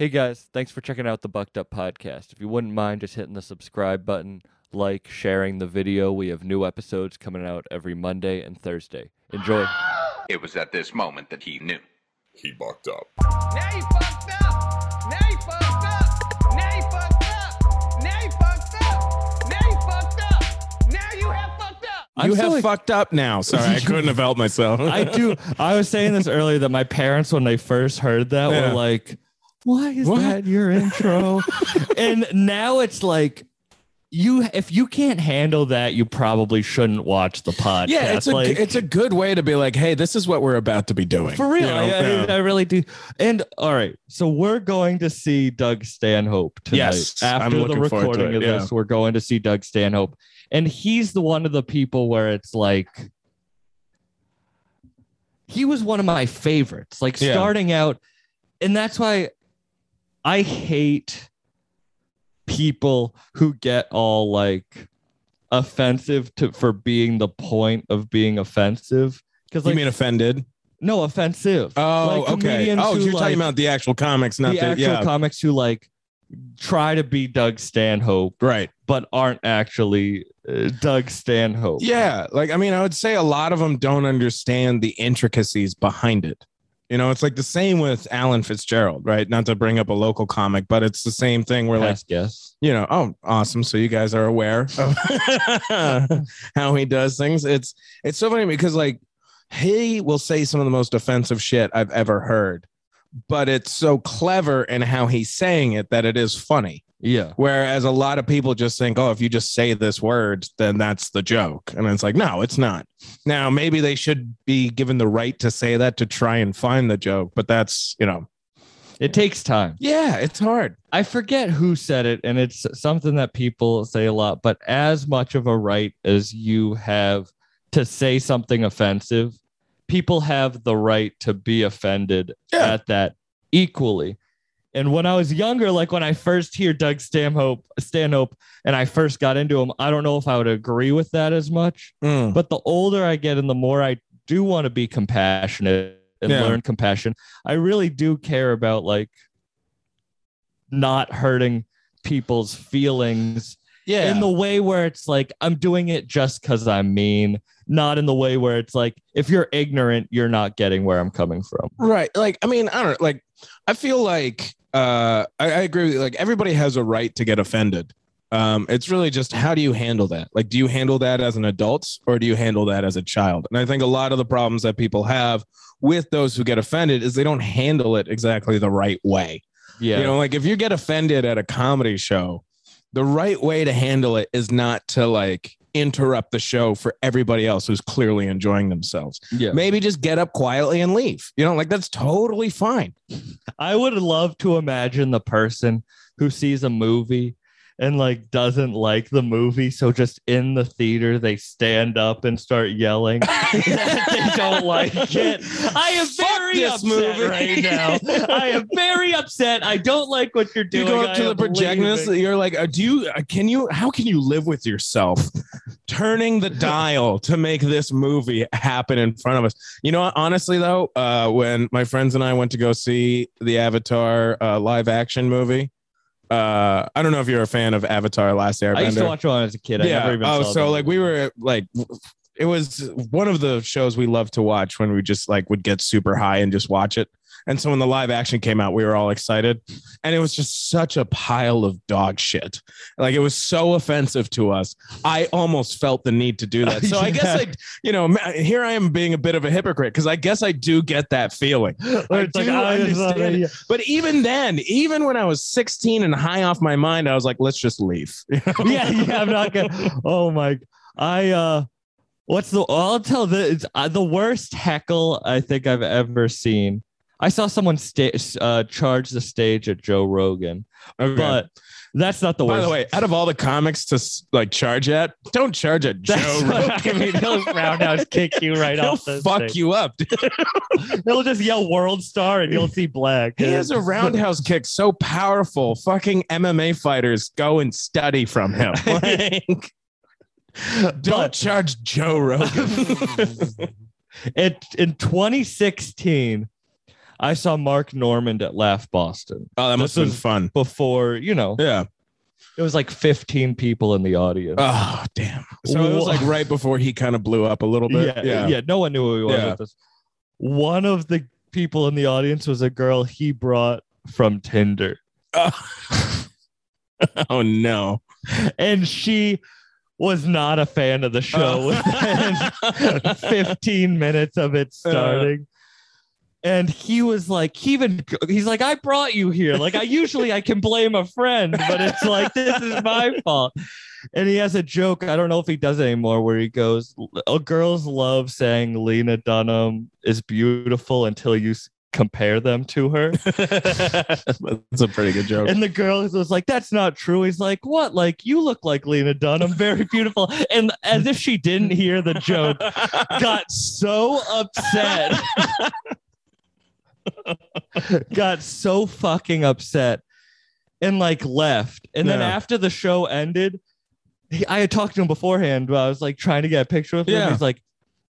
Hey guys, thanks for checking out the Bucked Up Podcast. If you wouldn't mind just hitting the subscribe button, like, sharing the video, we have new episodes coming out every Monday and Thursday. Enjoy. It was at this moment that he knew. He bucked up. Now you fucked up! Now you fucked up! Now you fucked up! Now you fucked up! Now you fucked up! Now you have fucked up! You have like... fucked up now. Sorry, I couldn't have helped myself. I do. I was saying this earlier that my parents, when they first heard that, were like... Why is that your intro? And now it's like, if you can't handle that, you probably shouldn't watch the podcast. Yeah, it's like, it's a good way to be like, hey, this is what we're about to be doing. For real. You know? I really do. And all right, so we're going to see Doug Stanhope tonight. Yes, after the recording of this, we're going to see Doug Stanhope. And he's the one of the people where it's like, he was one of my favorites, like starting out. And that's why I hate people who get all like offensive for being the point of being offensive. Because like, you mean offended? No, offensive. Oh, like, okay. Oh, you're talking about the actual comics, not the actual comics who like try to be Doug Stanhope, right? But aren't actually Doug Stanhope. Yeah, like I mean, I would say a lot of them don't understand the intricacies behind it. You know, it's like the same with Alan Fitzgerald, right? Not to bring up a local comic, but it's the same thing where you know, oh, awesome. So you guys are aware of how he does things. It's so funny because like he will say some of the most offensive shit I've ever heard, but it's so clever in how he's saying it that it is funny. Yeah. Whereas a lot of people just think, oh, if you just say this word, then that's the joke. And it's like, no, it's not. Now, maybe they should be given the right to say that to try and find the joke. But that's, you know, it takes time. Yeah, it's hard. I forget who said it. And it's something that people say a lot. But as much of a right as you have to say something offensive, people have the right to be offended at that equally. And when I was younger, like when I first hear Doug Stanhope and I first got into him, I don't know if I would agree with that as much. Mm. But the older I get and the more I do want to be compassionate and learn compassion, I really do care about like not hurting people's feelings in the way where it's like I'm doing it just because I'm mean. Not in the way where it's like, if you're ignorant, you're not getting where I'm coming from. Right. Like, I mean, I don't like, I feel like I agree with you. Like everybody has a right to get offended. It's really just, how do you handle that? Like, do you handle that as an adult or do you handle that as a child? And I think a lot of the problems that people have with those who get offended is they don't handle it exactly the right way. Yeah. You know, like if you get offended at a comedy show, the right way to handle it is not to like interrupt the show for everybody else who's clearly enjoying themselves. Yeah. Maybe just get up quietly and leave. You know, like that's totally fine. I would love to imagine the person who sees a movie and like doesn't like the movie. So just in the theater, they stand up and start yelling that they don't like it. I am very upset right now. I am very upset. I don't like what you're doing. You go up to the projectionist. You're like, how can you live with yourself turning the dial to make this movie happen in front of us? You know, honestly, though, when my friends and I went to go see the Avatar live action movie. I don't know if you're a fan of Avatar: Last Airbender. I used to watch it when I was a kid. I never even saw so them. Like we were like, it was one of the shows we loved to watch when we just like would get super high and just watch it. And so when the live action came out, we were all excited, and it was just such a pile of dog shit. Like it was so offensive to us. I almost felt the need to do that. So I guess like, you know, here I am being a bit of a hypocrite because I guess I do get that feeling. I understand. But even then, even when I was 16 and high off my mind, I was like, let's just leave. You know? I'm not gonna. Oh my! I'll tell the worst heckle I think I've ever seen. I saw someone charge the stage at Joe Rogan, but that's not the worst. By the way, out of all the comics to like charge at, don't charge at Joe Rogan. I mean, they'll roundhouse kick you right off the fuck stage. You up, dude. They'll just yell world star and you'll see black. He has a roundhouse kick so powerful. Fucking MMA fighters go and study from him. Like, don't charge Joe Rogan. In 2016... I saw Mark Normand at Laugh Boston. Oh, that must have been fun. Before, you know. Yeah. It was like 15 people in the audience. Oh, damn. So it was like right before he kind of blew up a little bit. Yeah. No one knew who he was at this. One of the people in the audience was a girl he brought from Tinder. Oh, no. And she was not a fan of the show within 15 minutes of it starting. And he was like, he's like, I brought you here. Like, I can blame a friend, but it's like, this is my fault. And he has a joke. I don't know if he does it anymore, where he goes, girls love saying Lena Dunham is beautiful until you compare them to her. That's a pretty good joke. And the girl was like, that's not true. He's like, what? Like, you look like Lena Dunham, very beautiful. And as if she didn't hear the joke, got so upset. Got so fucking upset and like left. And then after the show ended, I had talked to him beforehand, but I was like trying to get a picture with him. He's like,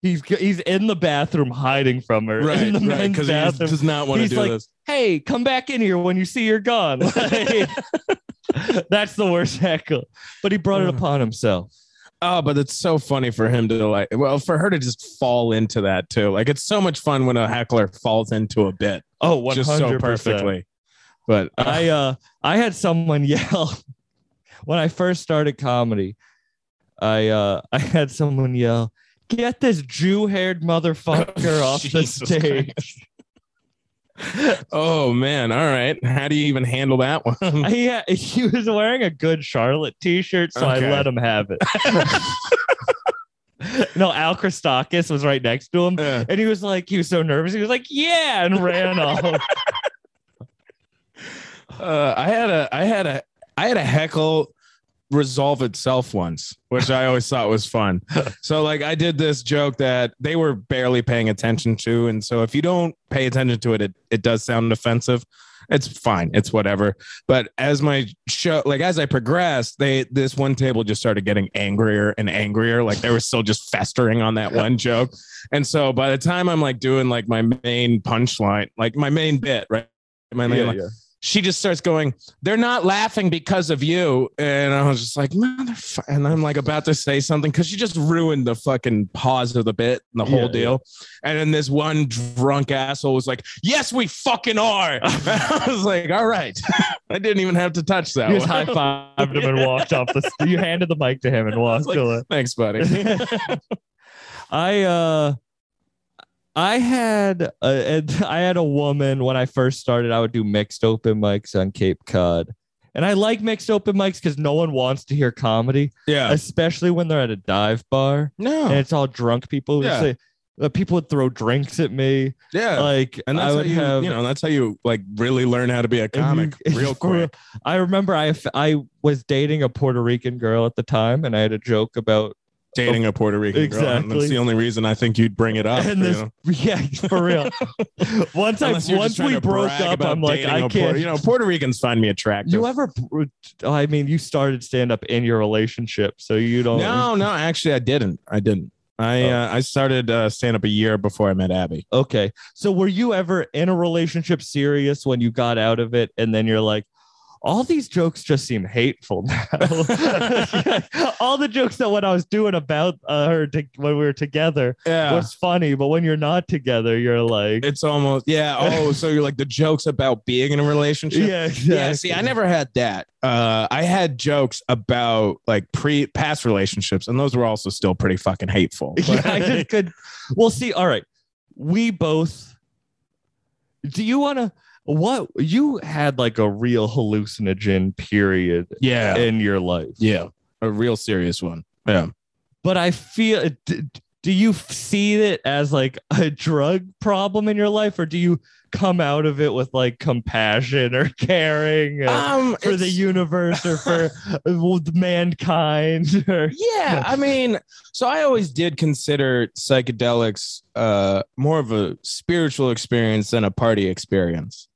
he's in the bathroom hiding from her. Right, right. Because he does not want to do this. Hey, come back in here when you see you're gone. Like, that's the worst heckle. But he brought it upon himself. Oh, but it's so funny for him to like, well, for her to just fall into that too. Like, it's so much fun when a heckler falls into a bit. Oh, 100%. Just so perfectly. But I had someone yell when I first started comedy. I had someone yell, "Get this Jew-haired motherfucker off the stage." Oh man! All right, how do you even handle that one? Yeah, he was wearing a Good Charlotte T-shirt, so I let him have it. No, Al Christakis was right next to him, and he was so nervous. He was like, "Yeah," and ran off. I had a heckle resolve itself once, which I always thought was fun. So like I did this joke that they were barely paying attention to. And so if you don't pay attention to it, it does sound offensive. It's fine. It's whatever. But as my show, like as I progressed, this one table just started getting angrier and angrier. Like they were still just festering on that one joke. And so by the time I'm like doing like my main punchline, like my main bit, right? My main line, she just starts going, "They're not laughing because of you." And I was just like, motherfucker. And I'm like about to say something because she just ruined the fucking pause of the bit and the whole deal. And then this one drunk asshole was like, "Yes, we fucking are." I was like, all right. I didn't even have to touch that. You just high-fived him and walked off the stage. You handed the mic to him and walked away. Thanks, buddy. I had a woman when I first started. I would do mixed open mics on Cape Cod, and I like mixed open mics because no one wants to hear comedy. Yeah, especially when they're at a dive bar. No, and it's all drunk people. Yeah, people would throw drinks at me. Yeah, like, and that's that's how you like really learn how to be a comic real quick. I remember I was dating a Puerto Rican girl at the time, and I had a joke about dating a Puerto Rican girl. And that's the only reason I think you'd bring it up. And for real. Once we broke up, I'm like, I can't. Puerto Ricans find me attractive. You started stand up in your relationship, so you don't. No, actually, I didn't. I started stand up a year before I met Abby. Okay, so were you ever in a relationship serious when you got out of it, and then you're like, all these jokes just seem hateful now? All the jokes that when I was doing about her when we were together was funny. But when you're not together, you're like... It's almost... Yeah. Oh, so you're like the jokes about being in a relationship? Yeah, exactly. Yeah, see, I never had that. I had jokes about like past relationships, and those were also still pretty fucking hateful. Yeah, I just could... Well, see, all right. We both... Do you want to... What you had like a real hallucinogen period in your life. Yeah. A real serious one. Yeah. But I feel, do you see it as like a drug problem in your life, or do you come out of it with like compassion or caring for the universe or for mankind? I mean, so I always did consider psychedelics more of a spiritual experience than a party experience.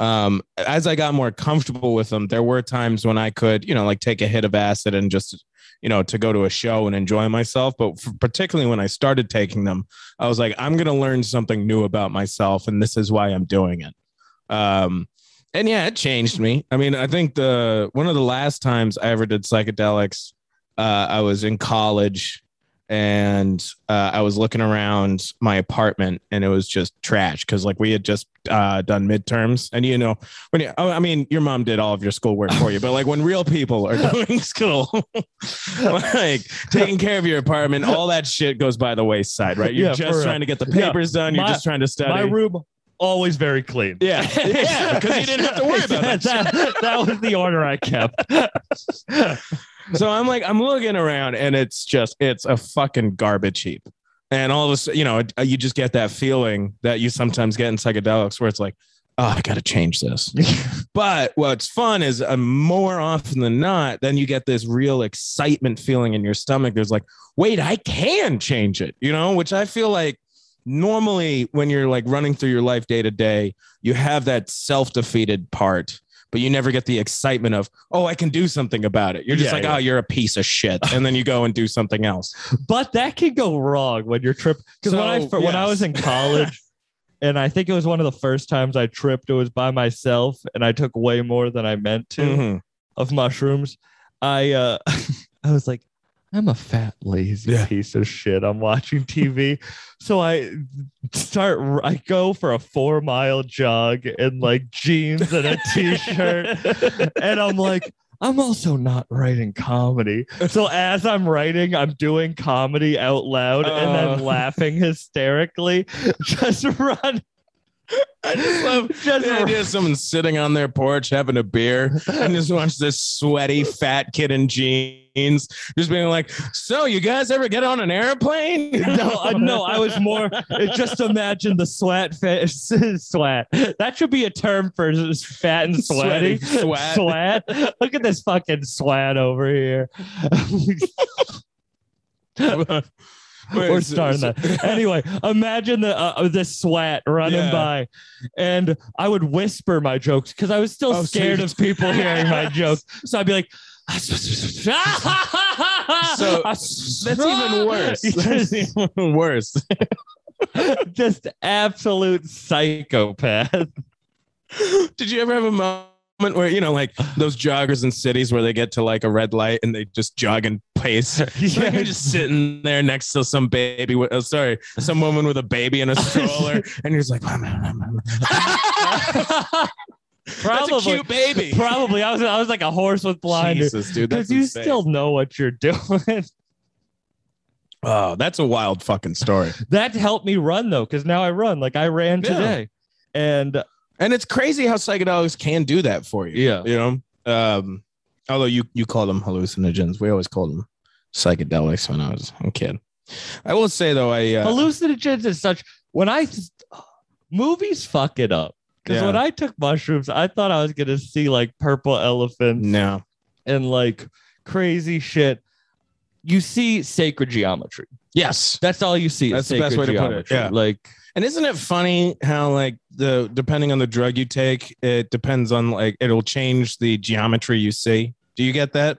As I got more comfortable with them, there were times when I could, like take a hit of acid and just, you know, to go to a show and enjoy myself. But particularly when I started taking them, I was like, I'm going to learn something new about myself. And this is why I'm doing it. And yeah, it changed me. I mean, I think one of the last times I ever did psychedelics, I was in college and I was looking around my apartment and it was just trash. Cause like we had just done midterms and, you know, when you, I mean, your mom did all of your schoolwork for you, but like when real people are doing school, like taking care of your apartment, all that shit goes by the wayside, right? You're just trying to get the papers done. You're just trying to study. My room, always very clean. Yeah. Yeah. Because you didn't have to worry about that was the order I kept. So I'm like, I'm looking around and it's just, it's a fucking garbage heap. And all of a sudden, you know, you just get that feeling that you sometimes get in psychedelics where it's like, oh, I got to change this. But what's fun is more often than not, then you get this real excitement feeling in your stomach. There's like, wait, I can change it, you know, which I feel like normally when you're like running through your life day to day, you have that self-defeated part. But you never get the excitement of, oh, I can do something about it. You're just oh, you're a piece of shit. And then you go and do something else. But that can go wrong when you're tripping. Because when I was in college, and I think it was one of the first times I tripped, it was by myself. And I took way more than I meant to of mushrooms. I was like, I'm a fat, lazy piece of shit. I'm watching TV. So I go for a 4-mile jog in like jeans and a t-shirt. And I'm like, I'm also not writing comedy. So as I'm writing, I'm doing comedy out loud and then laughing hysterically. Just run. I just love the idea of someone sitting on their porch having a beer and just watch this sweaty fat kid in jeans just being like, so you guys ever get on an airplane? No, I was more just imagine the sweat. That should be a term for fat and sweaty. Sweat. Look at this fucking sweat over here. We're starting that. Anyway, imagine the sweat running by, and I would whisper my jokes because I was still scared of people hearing my jokes. So I'd be like, so that's even worse. Just absolute psychopath. Did you ever have a moment where, you know, like those joggers in cities where they get to like a red light and they just jog and pace? Yeah. You're just sitting there next to some woman with a baby in a stroller, and you're just like, probably. That's a cute baby. Probably. I was like a horse with blinders. Jesus, dude, because you still know what you're doing. Oh, that's a wild fucking story. That helped me run though, because now I run. Like I ran today, and it's crazy how psychedelics can do that for you. Yeah. You know, although you call them hallucinogens. We always called them psychedelics when I was a kid. I will say, though, hallucinogens is such when movies fuck it up. Because when I took mushrooms, I thought I was going to see like purple elephants and like crazy shit. You see sacred geometry. Yes. That's all you see. That's the best way to put it. Yeah. Like, and isn't it funny how like depending on the drug you take, it depends on like, it'll change the geometry you see. Do you get that?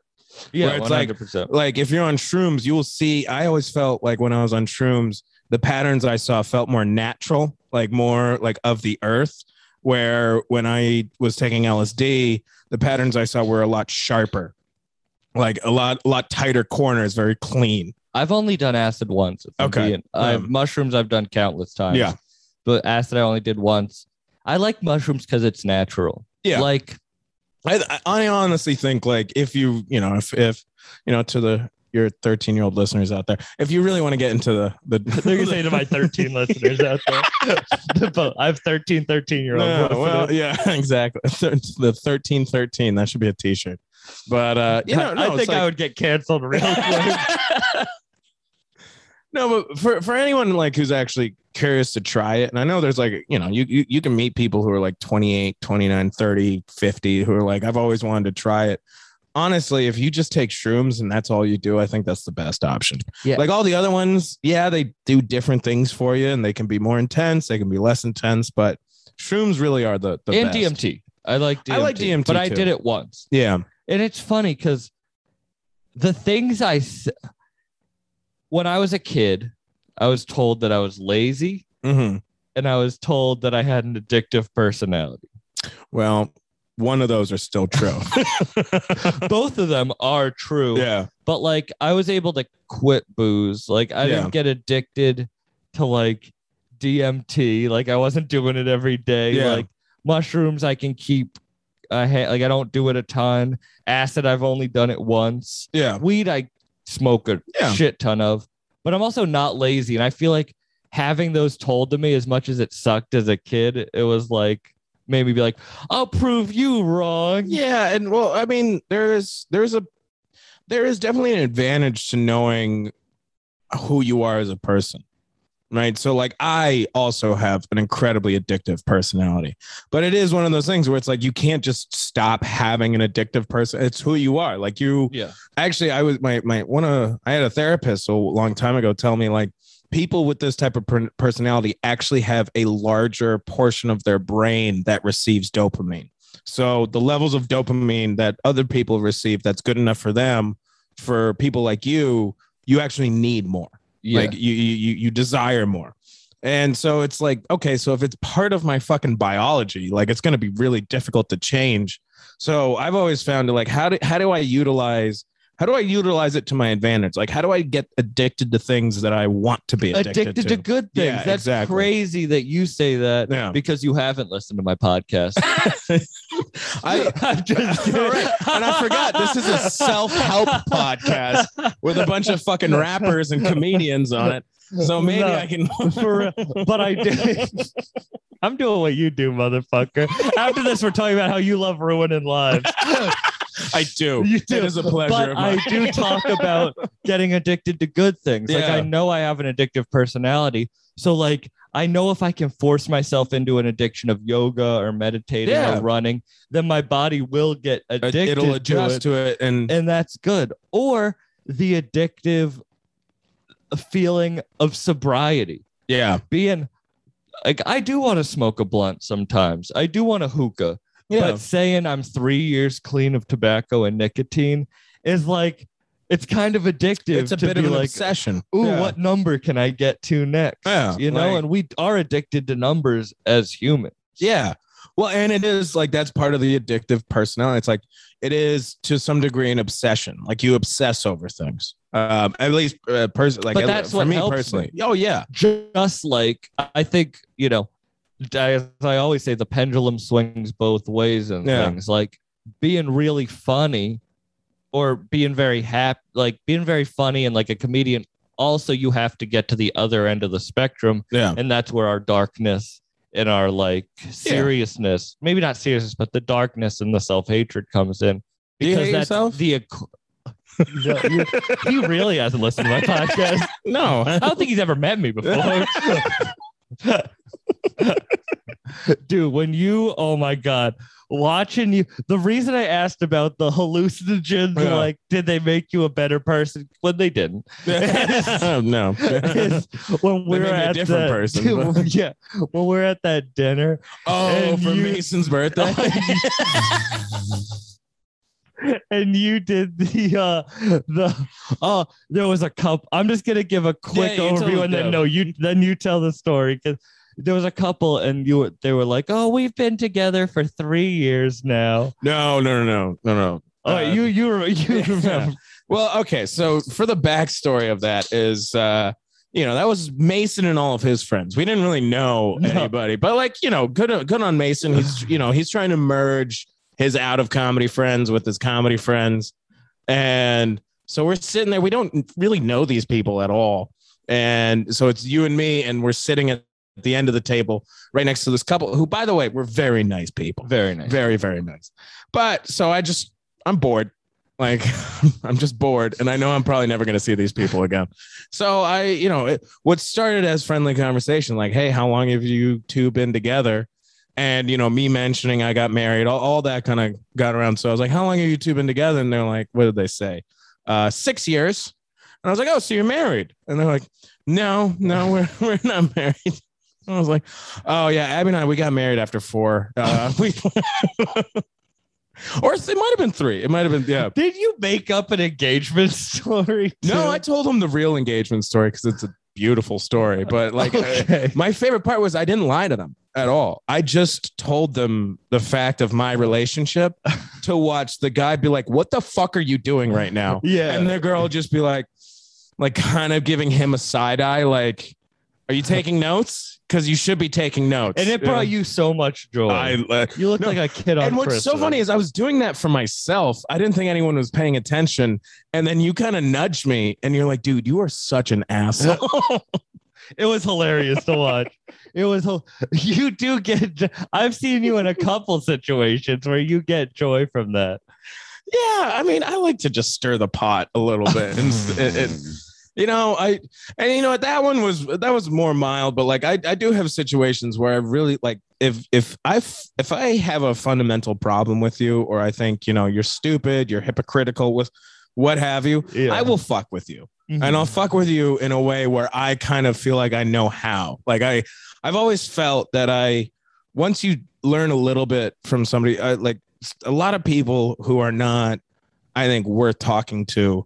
Yeah. Where it's 100%. Like if you're on shrooms, you will see, I always felt like when I was on shrooms, the patterns I saw felt more natural, like more like of the earth, where when I was taking LSD, the patterns I saw were a lot sharper, like a lot tighter corners, very clean. I've only done acid once. Okay. Mushrooms I've done countless times. Yeah. But acid I only did once. I like mushrooms because it's natural. Yeah. Like I honestly think like if you know to your 13-year-old listeners out there, if you really want to get into the they're gonna say to my 13 listeners out there. I have 13-year-olds. No, well, yeah, exactly. The 13, that should be a t-shirt. But I think I would get canceled real quick. No, but for anyone like who's actually curious to try it, and I know there's like, you know, you can meet people who are like 28, 29, 30, 50 who are like, I've always wanted to try it. Honestly, if you just take shrooms and that's all you do, I think that's the best option. Yeah. Like all the other ones, yeah, they do different things for you and they can be more intense, they can be less intense, but shrooms really are the best. And DMT. I like DMT, but I did it once. Yeah. And it's funny because the things I, when I was a kid, I was told that I was lazy, mm-hmm. and I was told that I had an addictive personality. Well, one of those are still true. Both of them are true. Yeah. But like, I was able to quit booze. Like, I didn't get addicted to like DMT. Like, I wasn't doing it every day. Yeah. Like, mushrooms, I can keep. Like, I don't do it a ton. Acid, I've only done it once. Yeah. Weed, I smoke a shit ton of. But I'm also not lazy. And I feel like having those told to me, as much as it sucked as a kid, it was like, maybe be like, I'll prove you wrong. Yeah. And well, I mean, there is definitely an advantage to knowing who you are as a person. Right. So like, I also have an incredibly addictive personality, but it is one of those things where it's like, you can't just stop having an addictive person. It's who you are. Like you, actually, I was I had a therapist a long time ago tell me like, people with this type of personality actually have a larger portion of their brain that receives dopamine. So the levels of dopamine that other people receive, that's good enough for them. For people like you, you actually need more. Yeah. Like you desire more. And so it's like, okay, so if it's part of my fucking biology, like it's going to be really difficult to change. So I've always found it like, how do I utilize it to my advantage? Like, how do I get addicted to things that I want to be addicted to good things? Yeah, that's exactly. Crazy that you say that because you haven't listened to my podcast. I'm just kidding. Right. And I forgot, this is a self-help podcast with a bunch of fucking rappers and comedians on it. So maybe I can, but I did. I'm doing what you do, motherfucker. After this, we're talking about how you love ruining lives. I do. You do. It is a pleasure. But I do talk about getting addicted to good things. Yeah. Like, I know I have an addictive personality. So like, I know if I can force myself into an addiction of yoga or meditating or running, then my body will get addicted. It'll adjust to it. And that's good. Or the addictive feeling of sobriety. Yeah. Being like, I do want to smoke a blunt sometimes. I do want a hookah. Yeah. But saying I'm 3 years clean of tobacco and nicotine is like, it's kind of addictive. It's a bit of an obsession. Ooh, what number can I get to next? Yeah, you know, like, and we are addicted to numbers as humans. Yeah. Well, and it is like, that's part of the addictive personality. It's like, it is to some degree an obsession. Like you obsess over things. At least like, but that's for me personally. Oh, yeah. Just like, I think, you know, as I always say, the pendulum swings both ways and things like being really funny or being very happy, like being very funny and like a comedian. Also, you have to get to the other end of the spectrum. Yeah. And that's where our darkness and our like seriousness, maybe not seriousness, but the darkness and the self-hatred comes in. Because you hate yourself? No, he really hasn't listened to my podcast. No, I don't think he's ever met me before. Dude, when you, oh my God, watching you, the reason I asked about the hallucinogens, like, did they make you a better person? When they didn't. No. When we were at different person. Dude, when we're at that dinner. Oh, for Mason's birthday. And you did there was a couple. I'm just gonna give a quick overview, and then you tell the story, because there was a couple, and they were like, "Oh, we've been together for 3 years now." No. Oh, you remember? Well, okay. So for the backstory of that is, that was Mason and all of his friends. We didn't really know anybody, but like, you know, good on Mason. He's he's trying to merge his out of comedy friends with his comedy friends. And so we're sitting there. We don't really know these people at all. And so it's you and me, and we're sitting at the end of the table right next to this couple who, by the way, were very nice people. Very nice. Very, very nice. But so I'm bored. Like, I'm just bored. And I know I'm probably never going to see these people again. So what started as friendly conversation, like, hey, how long have you two been together? And, me mentioning I got married, all that kind of got around. So I was like, how long have you two been together? And they're like, what did they say? 6 years. And I was like, oh, so you're married. And they're like, no, we're not married. And I was like, oh, yeah, Abby and I, we got married after 4. Or it might have been three. It might have been, yeah. Did you make up an engagement story too? No, I told him the real engagement story because it's a beautiful story. But like, okay. My favorite part was I didn't lie to them at all. I just told them the fact of my relationship to watch the guy be like, what the fuck are you doing right now? Yeah. And the girl just be like kind of giving him a side eye. Like, are you taking notes? Because you should be taking notes. And it brought you so much joy. You look like a kid on Christmas. And what's so funny is I was doing that for myself. I didn't think anyone was paying attention. And then you kind of nudged me and you're like, dude, you are such an asshole. It was hilarious to watch. You do get, I've seen you in a couple situations where you get joy from that. Yeah. I mean, I like to just stir the pot a little bit. You know, you know what, that was more mild, but like I do have situations where I really like if I have a fundamental problem with you, or I think, you know, you're stupid, you're hypocritical with what have you, yeah. I will fuck with you. Mm-hmm. And I'll fuck with you in a way where I kind of feel like I know how. Like I've always felt that once you learn a little bit from somebody, like a lot of people who are not, I think, worth talking to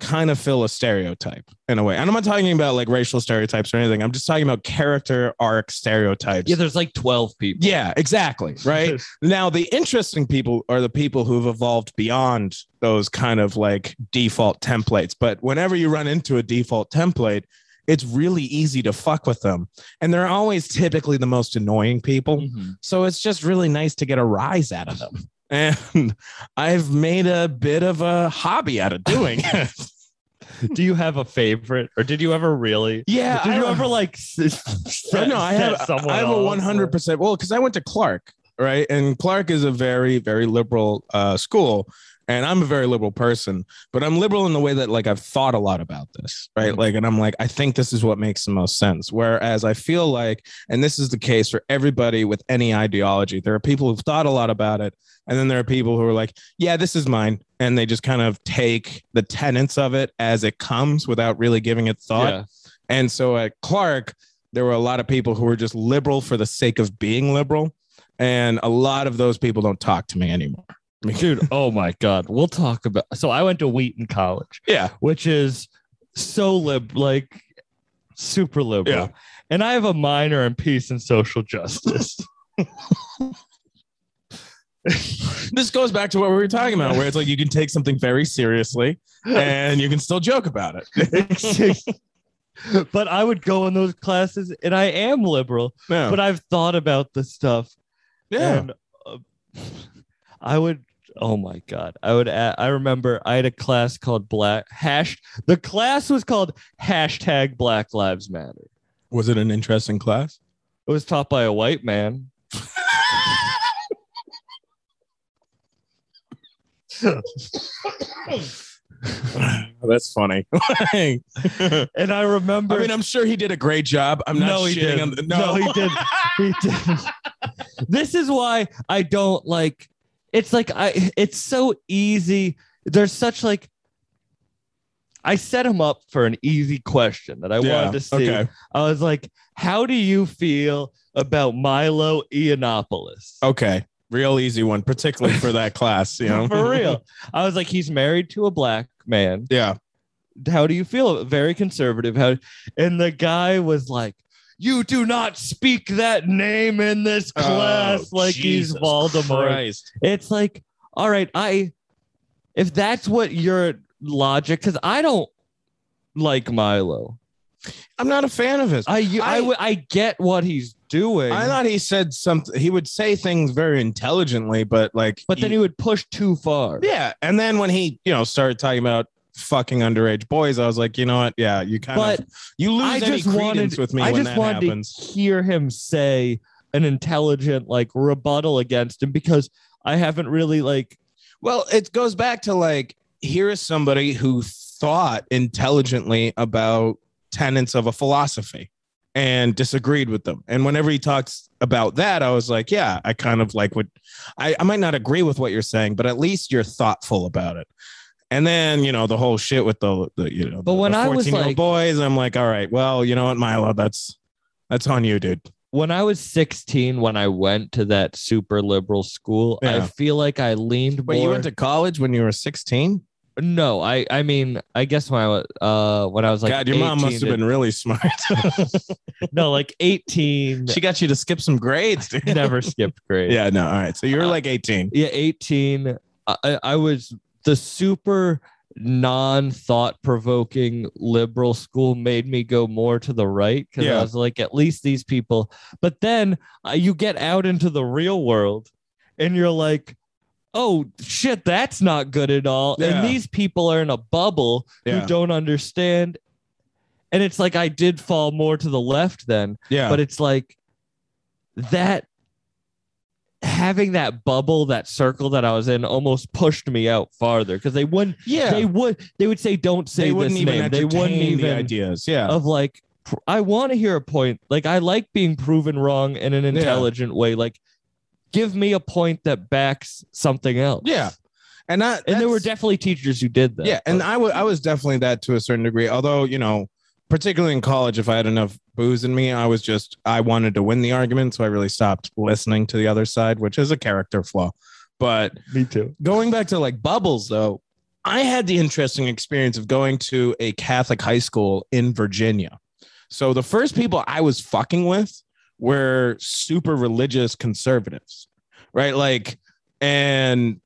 kind of fill a stereotype in a way. And I'm not talking about like racial stereotypes or anything. I'm just talking about character arc stereotypes. Yeah, there's like 12 people. Yeah, exactly. Right. Now, the interesting people are the people who've evolved beyond those kind of like default templates. But whenever you run into a default template, it's really easy to fuck with them. And they're always typically the most annoying people. Mm-hmm. So it's just really nice to get a rise out of them. And I've made a bit of a hobby out of doing it. Do you have a favorite, or did you ever really? Yeah. Did you ever like? No, I have a 100%. Well, because I went to Clark, right? And Clark is a very, very liberal school. And I'm a very liberal person, but I'm liberal in the way that like I've thought a lot about this, right? Like, and I'm like, I think this is what makes the most sense. Whereas I feel like, and this is the case for everybody with any ideology, there are people who've thought a lot about it. And then there are people who are like, yeah, this is mine. And they just kind of take the tenets of it as it comes without really giving it thought. Yeah. And so at Clark, there were a lot of people who were just liberal for the sake of being liberal. And a lot of those people don't talk to me anymore. Dude, oh my God. We'll talk about. So I went to Wheaton College. Yeah. Which is so like super liberal. Yeah. And I have a minor in peace and social justice. This goes back to what we were talking about, where it's like you can take something very seriously and you can still joke about it. But I would go in those classes and I am liberal, yeah. But I've thought about this stuff. Yeah. And, I would. Oh, my God. I remember I had a class called The class was called hashtag Black Lives Matter. Was it an interesting class? It was taught by a white man. That's funny. And I remember. I mean, I'm sure he did a great job. I'm not shitting on. No, he didn't. He didn't. This is why I don't like. It's like it's so easy. There's such like. I set him up for an easy question that I wanted to see. Okay. I was like, "How do you feel about Milo Yiannopoulos?" Okay, real easy one, particularly for that class. You know, for real. I was like, "He's married to a black man." Yeah. How do you feel? Very conservative. And the guy was like, "You do not speak that name in this class," like Jesus, he's Voldemort. Christ. It's like, all right, if that's what your logic, because I don't like Milo. I'm not a fan of his. I get what he's doing. I thought he said something. He would say things very intelligently, but then he would push too far. Yeah, and then when he started talking about fucking underage boys, I was like, you know what? Yeah, you you lose any credence with me when that happens. I just wanted to hear him say an intelligent like rebuttal against him, because I haven't really like. Well, it goes back to like, here is somebody who thought intelligently about tenets of a philosophy and disagreed with them. And whenever he talks about that, I was like, yeah, I kind of like I might not agree with what you're saying, but at least you're thoughtful about it. And then, the whole shit with the 14-year-old boys, I'm like, all right, well, you know what, Milo, that's on you, dude. when I was 16, when I went to that super liberal school, I feel like I leaned more. But you went to college when you were 16? No, I mean, I guess when I was like, God, your mom must have been really smart. No, like 18. She got you to skip some grades. Dude. Never skipped grades. Yeah, no. All right. So you were like 18. Yeah, 18. I was the super non-thought provoking liberal school made me go more to the right because I was like, at least these people. But then you get out into the real world and you're like, oh shit, that's not good at all. Yeah. And these people are in a bubble who don't understand. And it's like, I did fall more to the left then, but it's like that having that bubble, that circle that I was in almost pushed me out farther. Cause they wouldn't, they would say, don't say this name. They wouldn't even the ideas. Yeah. Of like, I want to hear a point. Like I like being proven wrong in an intelligent way. Like, give me a point that backs something else. Yeah. And there were definitely teachers who did that. Yeah. And I was definitely that to a certain degree. Although, you know, particularly in college, if I had enough booze in me, I wanted to win the argument. So I really stopped listening to the other side, which is a character flaw. But me too. Going back to like bubbles, though, I had the interesting experience of going to a Catholic high school in Virginia. So the first people I was fucking with were super religious conservatives, right? Like, and,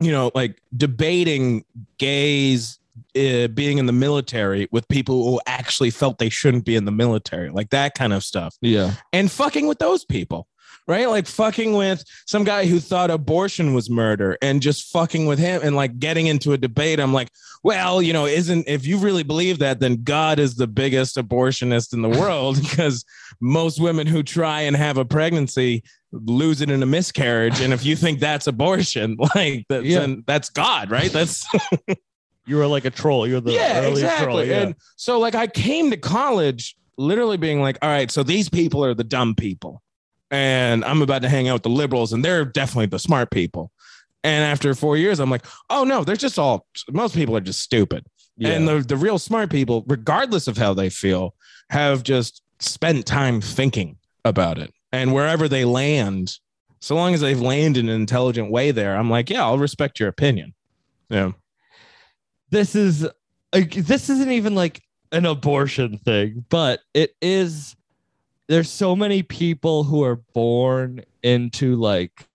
you know, like debating gays being in the military with people who actually felt they shouldn't be in the military, like that kind of stuff. Yeah. And fucking with those people, right? Like fucking with some guy who thought abortion was murder and just fucking with him and like getting into a debate. I'm like, well, you know, if you really believe that, then God is the biggest abortionist in the world because most women who try and have a pregnancy lose it in a miscarriage. And if you think that's abortion, like then that's God, right? That's you were like a troll. You're the early exactly. troll. Yeah. And so like I came to college literally being like, all right, so these people are the dumb people. And I'm about to hang out with the liberals, and they're definitely the smart people. And after 4 years, I'm like, oh, no, they're just most people are just stupid. Yeah. And the real smart people, regardless of how they feel, have just spent time thinking about it. And wherever they land, so long as they've landed in an intelligent way there, I'm like, yeah, I'll respect your opinion. Yeah. This isn't even like an abortion thing, but it is. There's so many people who are born into like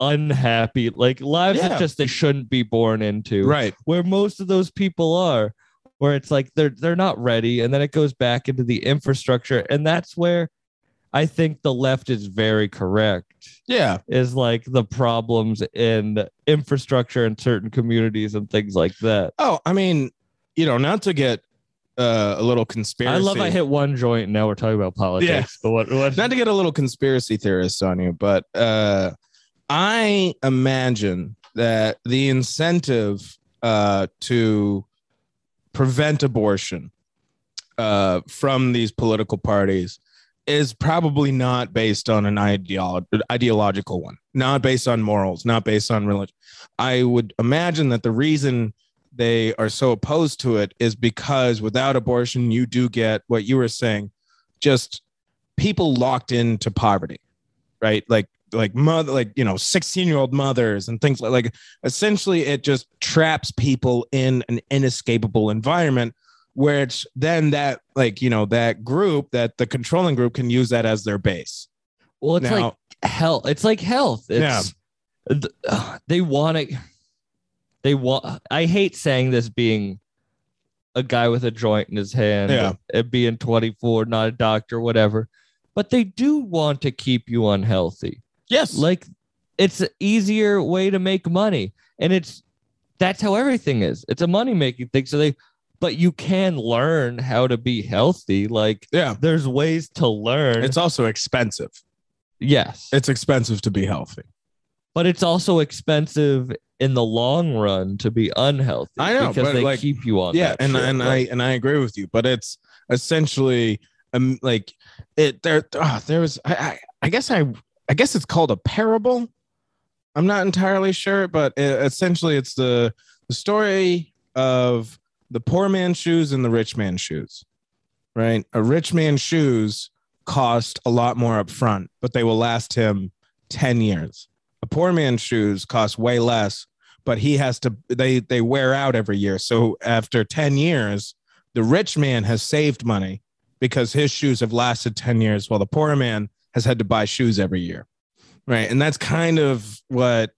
unhappy, like lives that just they shouldn't be born into. Right. Where most of those people are, where it's like they're not ready. And then it goes back into the infrastructure. And that's where I think the left is very correct. Yeah. Is like the problems in infrastructure in certain communities and things like that. Oh, I mean, you know, not to get a little conspiracy. I love I hit one joint and now we're talking about politics. Yeah. But what? Not to get a little conspiracy theorist on you, but I imagine that the incentive to prevent abortion from these political parties is probably not based on an ideological one, not based on morals, not based on religion. I would imagine that the reason they are so opposed to it is because without abortion, you do get what you were saying, just people locked into poverty, right? Like, you know, 16-year-old mothers and things like essentially it just traps people in an inescapable environment, which then that like, you know, that group that the controlling group can use that as their base. Well, it's now, like hell. It's like health. It's, they want to. I hate saying this being a guy with a joint in his hand and being 24, not a doctor, whatever, but they do want to keep you unhealthy. Yes. Like it's an easier way to make money. And that's how everything is. It's a money making thing. So but you can learn how to be healthy. Like there's ways to learn. It's also expensive. Yes. It's expensive to be healthy. But it's also expensive in the long run to be unhealthy. I know, because they like, keep you on. Yeah. That I agree with you, but it's essentially like it there. There was, I guess it's called a parable. I'm not entirely sure, but essentially it's the story of the poor man's shoes and the rich man's shoes, right? A rich man's shoes cost a lot more up front, but they will last him 10 years. A poor man's shoes cost way less, but he has to, they wear out every year. So after 10 years, the rich man has saved money because his shoes have lasted 10 years while the poor man has had to buy shoes every year. Right. And that's kind of what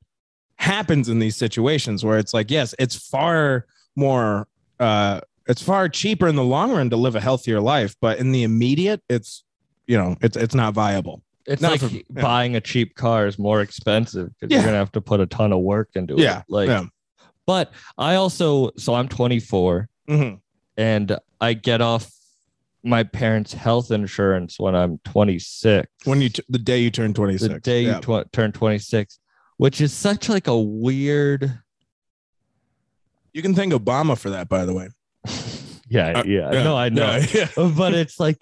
happens in these situations where it's like, yes, it's far more, it's far cheaper in the long run to live a healthier life. But in the immediate, it's, you know, it's not viable. It's not like for, buying a cheap car is more expensive because you're going to have to put a ton of work into it. Like, but I also, so I'm 24 and I get off my parents' health insurance when I'm 26. When you, the day you turn 26. The day you turn 26, which is such like a weird. You can thank Obama for that, by the way. No, I know. But it's like,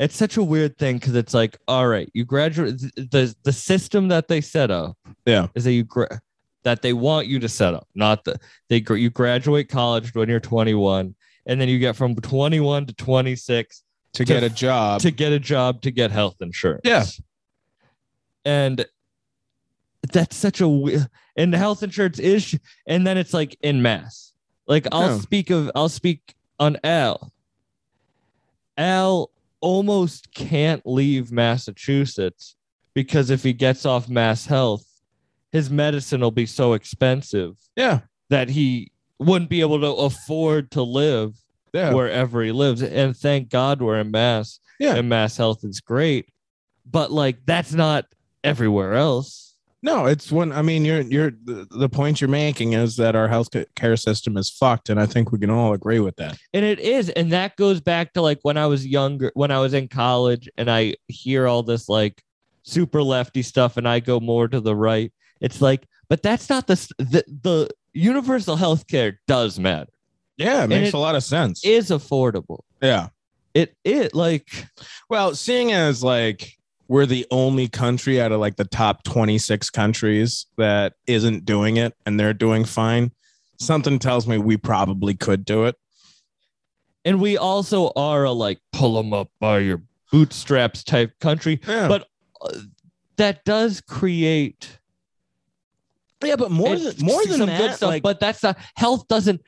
it's such a weird thing because it's like, all right, you graduate. The system that they set up, is that that they want you to set up, not that you graduate college when you're 21, and then you get from 21 to 26 to get a job, to get health insurance. Yeah, and that's such a and the health insurance is, and then it's like en masse. Like I'll I'll speak on Al. Al almost can't leave Massachusetts because if he gets off Mass Health, his medicine will be so expensive that he wouldn't be able to afford to live wherever he lives. And thank God we're in Mass and Mass Health is great, but like, that's not everywhere else. No, it's when, I mean, you're the point you're making is that our healthcare system is fucked. And I think we can all agree with that. And it is. And that goes back to like when I was younger, when I was in college and I hear all this like super lefty stuff and I go more to the right. It's like, but that's not the universal healthcare does matter. Yeah. It makes a lot of sense. Is affordable. Yeah. It like, well, seeing as like, we're the only country out of like the top 26 countries that isn't doing it and they're doing fine. Something tells me we probably could do it. And we also are a like pull them up by your bootstraps type country. Yeah. But that does create. Yeah, but more than that, good stuff, like, but that's not health doesn't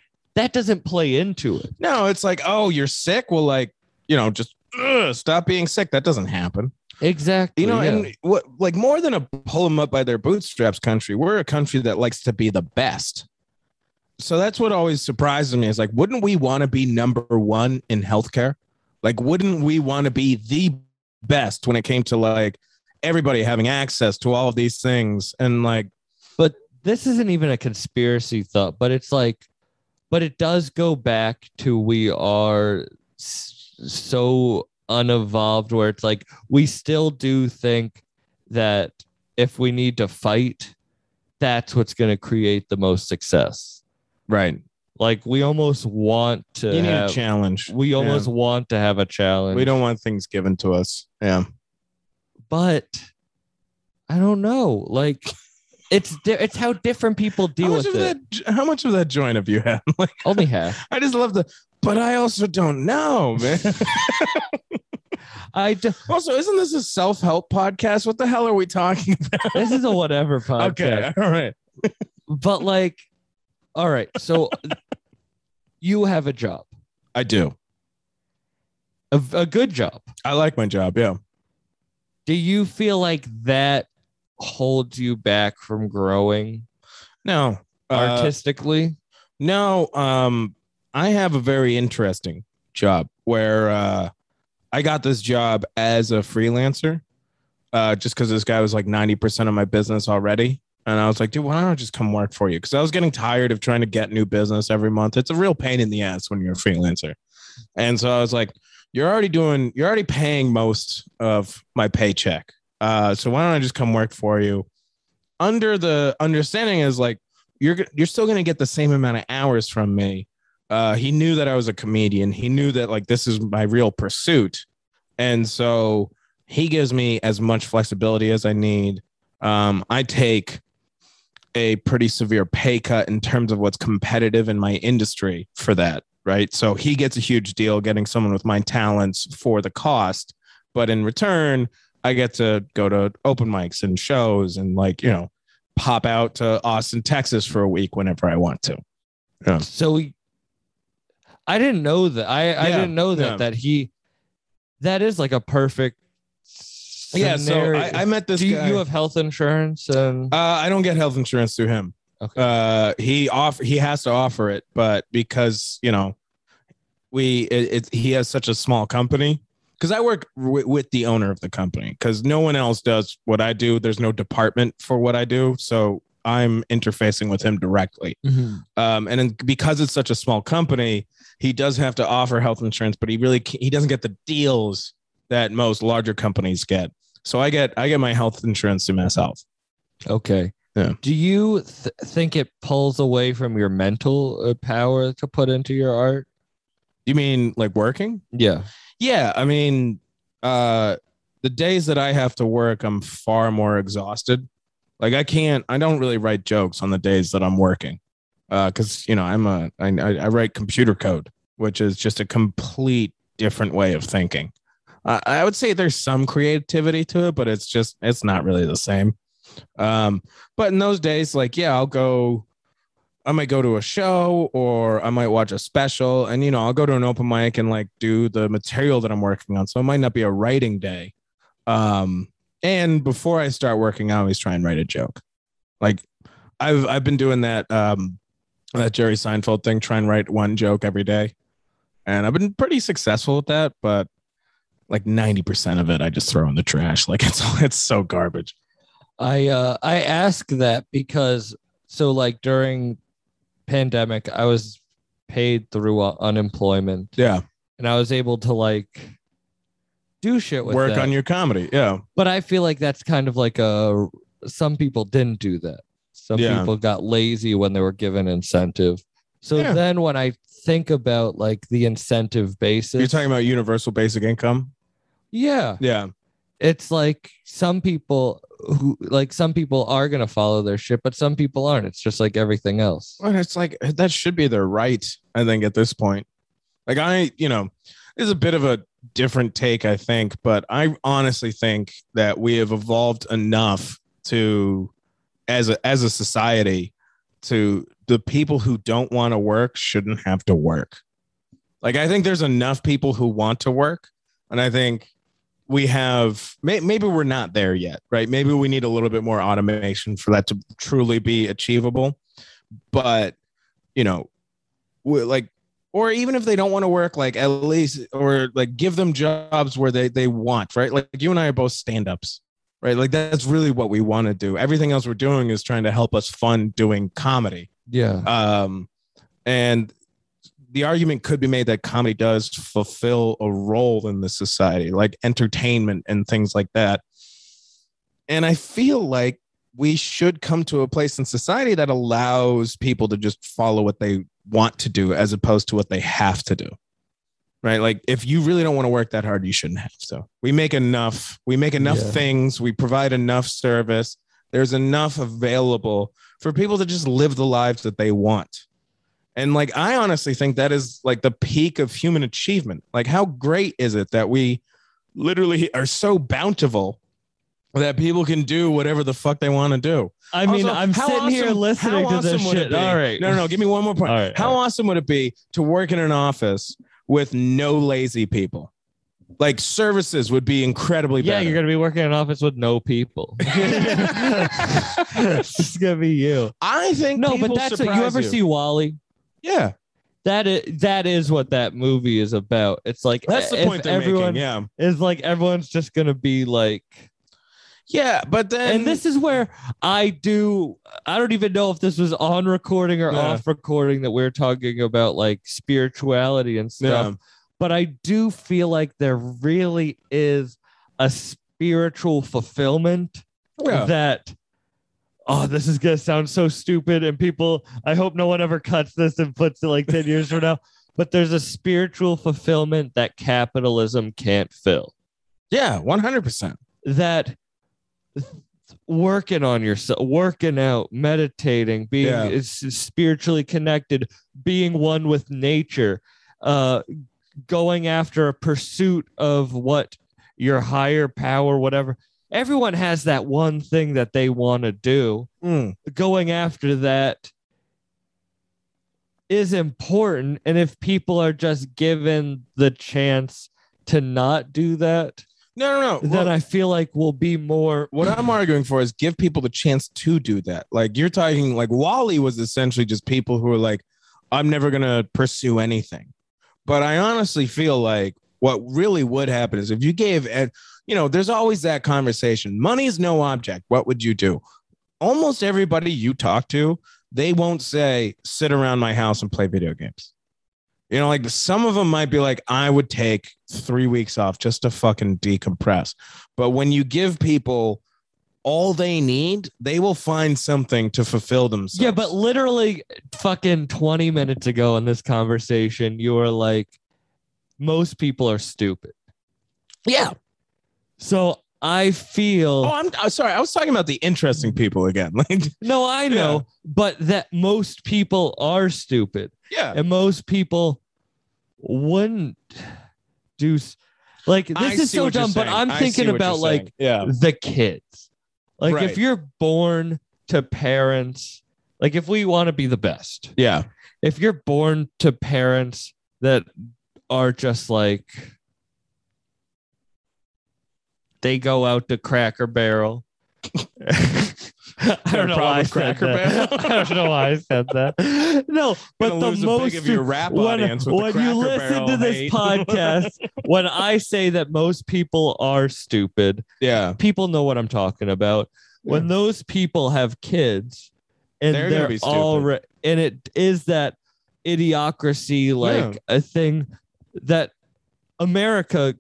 play into it. No, it's like, oh, you're sick. Well, like, you know, just stop being sick. That doesn't happen. Exactly. You know, and what, like more than a pull them up by their bootstraps country, we're a country that likes to be the best. So that's what always surprises me is like, wouldn't we want to be number one in healthcare? Like, wouldn't we want to be the best when it came to like everybody having access to all of these things? And like, but this isn't even a conspiracy thought, but it's like, but it does go back to we are so unevolved where it's like we still do think that if we need to fight, that's what's going to create the most success, right? Like we almost want to need a challenge. We almost want to have a challenge. We don't want things given to us. Yeah, but I don't know. Like it's how different people deal with it. How much of that joint have you had? Like, only half. I just love the. But I also don't know, man. Also, isn't this a self-help podcast? What the hell are we talking about? This is a whatever podcast. Okay, all right. But like, all right. So you have a job. I do. A good job. I like my job. Yeah. Do you feel like that holds you back from growing? No. Artistically? No. I have a very interesting job where I got this job as a freelancer just because this guy was like 90% of my business already. And I was like, dude, why don't I just come work for you? Because I was getting tired of trying to get new business every month. It's a real pain in the ass when you're a freelancer. And so I was like, you're already paying most of my paycheck. So why don't I just come work for you? Under the understanding is like, you're still going to get the same amount of hours from me. He knew that I was a comedian. He knew that like this is my real pursuit. And so he gives me as much flexibility as I need. I take a pretty severe pay cut in terms of what's competitive in my industry for that. Right. So he gets a huge deal getting someone with my talents for the cost. But in return, I get to go to open mics and shows and, like, you know, pop out to Austin, Texas for a week whenever I want to. Yeah. So I didn't know that. That is like a perfect scenario. Yeah. So I met this guy. Do you have health insurance? I don't get health insurance through him. Okay. He has to offer it, but because, you know, he has such a small company. Because I work with the owner of the company, because no one else does what I do. There's no department for what I do. So I'm interfacing with him directly. Mm-hmm. And then because it's such a small company, he does have to offer health insurance, but he doesn't get the deals that most larger companies get. So I get my health insurance to myself. Okay. Yeah. Do you think it pulls away from your mental power to put into your art? You mean like working? Yeah. Yeah, I mean, the days that I have to work, I'm far more exhausted. Like I don't really write jokes on the days that I'm working, because, you know, I write computer code, which is just a complete different way of thinking. I would say there's some creativity to it, but it's not really the same. But in those days, like, yeah, I might go to a show, or I might watch a special, and, you know, I'll go to an open mic and, like, do the material that I'm working on. So it might not be a writing day. And before I start working, I always try and write a joke. Like I've been doing that Jerry Seinfeld thing, try and write one joke every day. And I've been pretty successful with that, but like 90% of it, I just throw in the trash. Like it's so garbage. I ask that because, so, like, during pandemic, I was paid through unemployment. Yeah. And I was able to, like, do shit with work that. On your comedy. Yeah. But I feel like that's kind of like some people didn't do that. Some people got lazy when they were given incentive. So then when I think about, like, the incentive basis. You're talking about universal basic income? Yeah. Yeah. It's like some people are going to follow their shit, but some people aren't. It's just like everything else. And it's like, that should be their right. I think at this point, like, it's a bit of a different take, I think, but I honestly think that we have evolved enough to, as a society, to the people who don't want to work shouldn't have to work. Like, I think there's enough people who want to work. And I think, maybe we're not there yet, right? Maybe we need a little bit more automation for that to truly be achievable. But, you know, or even if they don't want to work, like, at least, or like, give them jobs where they want, right? Like, you and I are both stand-ups, right? Like, that's really what we want to do. Everything else we're doing is trying to help us fund doing comedy. Yeah. And the argument could be made that comedy does fulfill a role in the society, like entertainment and things like that. And I feel like we should come to a place in society that allows people to just follow what they want to do as opposed to what they have to do. Right. Like, if you really don't want to work that hard, you shouldn't have to. We make enough things. We provide enough service. There's enough available for people to just live the lives that they want. And, like, I honestly think that is, like, the peak of human achievement. Like, how great is it that we literally are so bountiful that people can do whatever the fuck they want to do? I mean, also, I'm sitting here listening to this shit. All right. No, give me one more point. Right, how awesome would it be to work in an office with no lazy people? Like, services would be incredibly better. Yeah, you're going to be working in an office with no people. It's going to be you. I think no, but that's what you ever see WALL-E? Yeah, that is what that movie is about. It's like, that's the point they're making. Yeah, it's like everyone's just gonna be like, yeah, but then, and this is where I don't even know if this was on recording or off recording that we're talking about, like, spirituality and stuff. Yeah. But I do feel like there really is a spiritual fulfillment that. Oh, this is going to sound so stupid. And people, I hope no one ever cuts this and puts it like 10 years from now. But there's a spiritual fulfillment that capitalism can't fill. Yeah, 100%. That working on yourself, working out, meditating, being spiritually connected, being one with nature, going after a pursuit of what your higher power, whatever. Everyone has that one thing that they want to do. Going after that is important. And if people are just given the chance to not do that, then I feel like we'll be more. What I'm arguing for is give people the chance to do that. Like you're talking, like WALL-E was essentially just people who are like, I'm never going to pursue anything. But I honestly feel like what really would happen is if you gave, and you know, there's always that conversation. Money is no object. What would you do? Almost everybody you talk to, they won't say sit around my house and play video games. You know, like some of them might be like, I would take 3 weeks off just to fucking decompress. But when you give people all they need, they will find something to fulfill themselves. Yeah, but literally fucking 20 minutes ago in this conversation, you were like, most people are stupid. Yeah. So I feel. Oh, I'm sorry. I was talking about the interesting people again. Like, no, I know, but that most people are stupid. Yeah. And most people wouldn't do like this is so dumb, but I'm thinking about like the kids. Like if you're born to parents, like if we want to be the best. Yeah. If you're born to parents that are just like they go out to Cracker Barrel. I don't know why I said that. No, but the most of your rap audience when you listen to this podcast, when I say that most people are stupid, people know what I'm talking about. When those people have kids and they're already, and it is that idiocracy, like a thing that America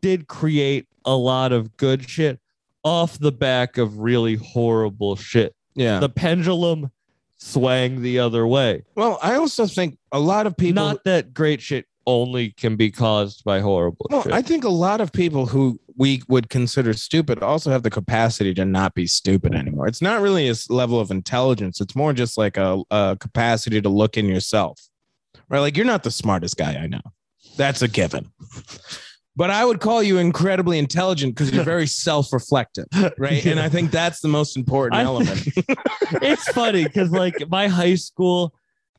did create a lot of good shit off the back of really horrible shit. Yeah. The pendulum swang the other way. Well, I also think a lot of people... Not that great shit only can be caused by horrible shit. I think a lot of people who we would consider stupid also have the capacity to not be stupid anymore. It's not really a level of intelligence. It's more just like a capacity to look in yourself. Right? Like, you're not the smartest guy I know. That's a given. But I would call you incredibly intelligent because you're very self-reflective, right? And I think that's the most important element. It's funny because, like, my high school,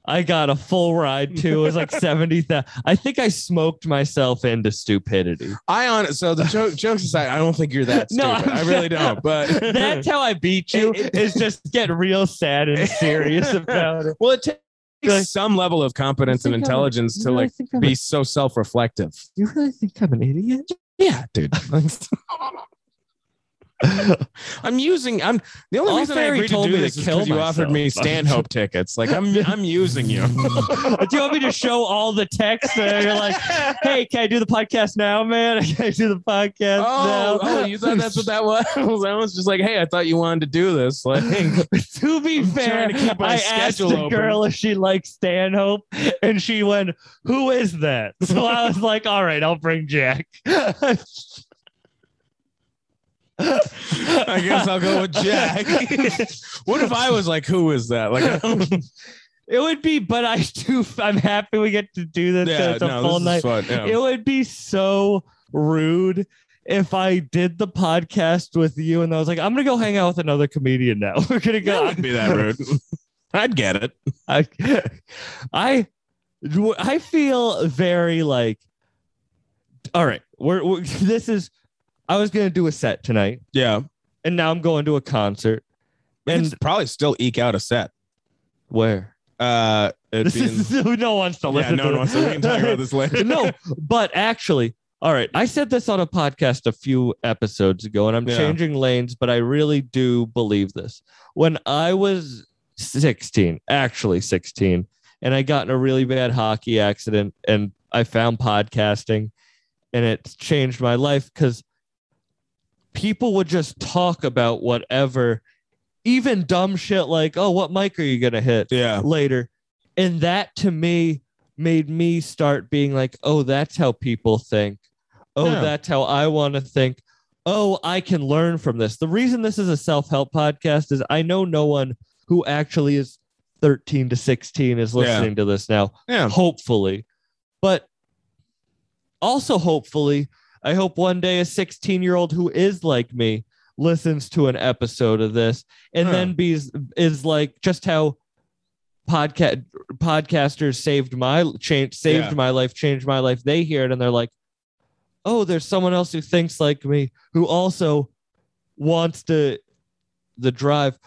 I got a full ride to. It was like 70,000. I think I smoked myself into stupidity. So the jokes aside, I don't think you're that stupid. No, I really don't. But that's how I beat you. Is just get real sad and serious about it. Well, it takes some level of competence and intelligence to like be so self-reflective. You really think I'm an idiot? Yeah, dude. I'm the only reason I agreed to do this is because you offered me Stanhope tickets. Like I'm using you. Do you want me to show all the texts? You're like, hey, can I do the podcast now, man? Can I do the podcast now? Oh, you thought that's what that was? I was just like, hey, I thought you wanted to do this. Like, to be fair, I asked the girl if she likes Stanhope, and she went, "Who is that?" So I was like, all right, I'll bring Jack. I guess I'll go with Jack. What if I was like, who is that? Like, it would be, but I'm happy we get to do this. Yeah, it's a full night. Fun, yeah. It would be so rude if I did the podcast with you and I was like, I'm gonna go hang out with another comedian now. We're gonna go. That wouldn't be that rude. I'd get it. I feel very like, all right, this is. I was going to do a set tonight. Yeah. And now I'm going to a concert. And it's probably still eke out a set. Where? No one wants to listen to this. We can talk about this later. No, but actually, all right. I said this on a podcast a few episodes ago, and I'm changing lanes, but I really do believe this. When I was 16, and I got in a really bad hockey accident, and I found podcasting, and it's changed my life because people would just talk about whatever, even dumb shit like, oh, what mic are you going to hit later? And that to me made me start being like, oh, that's how people think. Oh, that's how I want to think. Oh, I can learn from this. The reason this is a self-help podcast is I know no one who actually is 13 to 16 is listening to this now, hopefully. But also hopefully I hope one day a 16-year-old who is like me listens to an episode of this and then is like, just how podcasters saved my life. They hear it and they're like, oh, there's someone else who thinks like me, who also wants to do a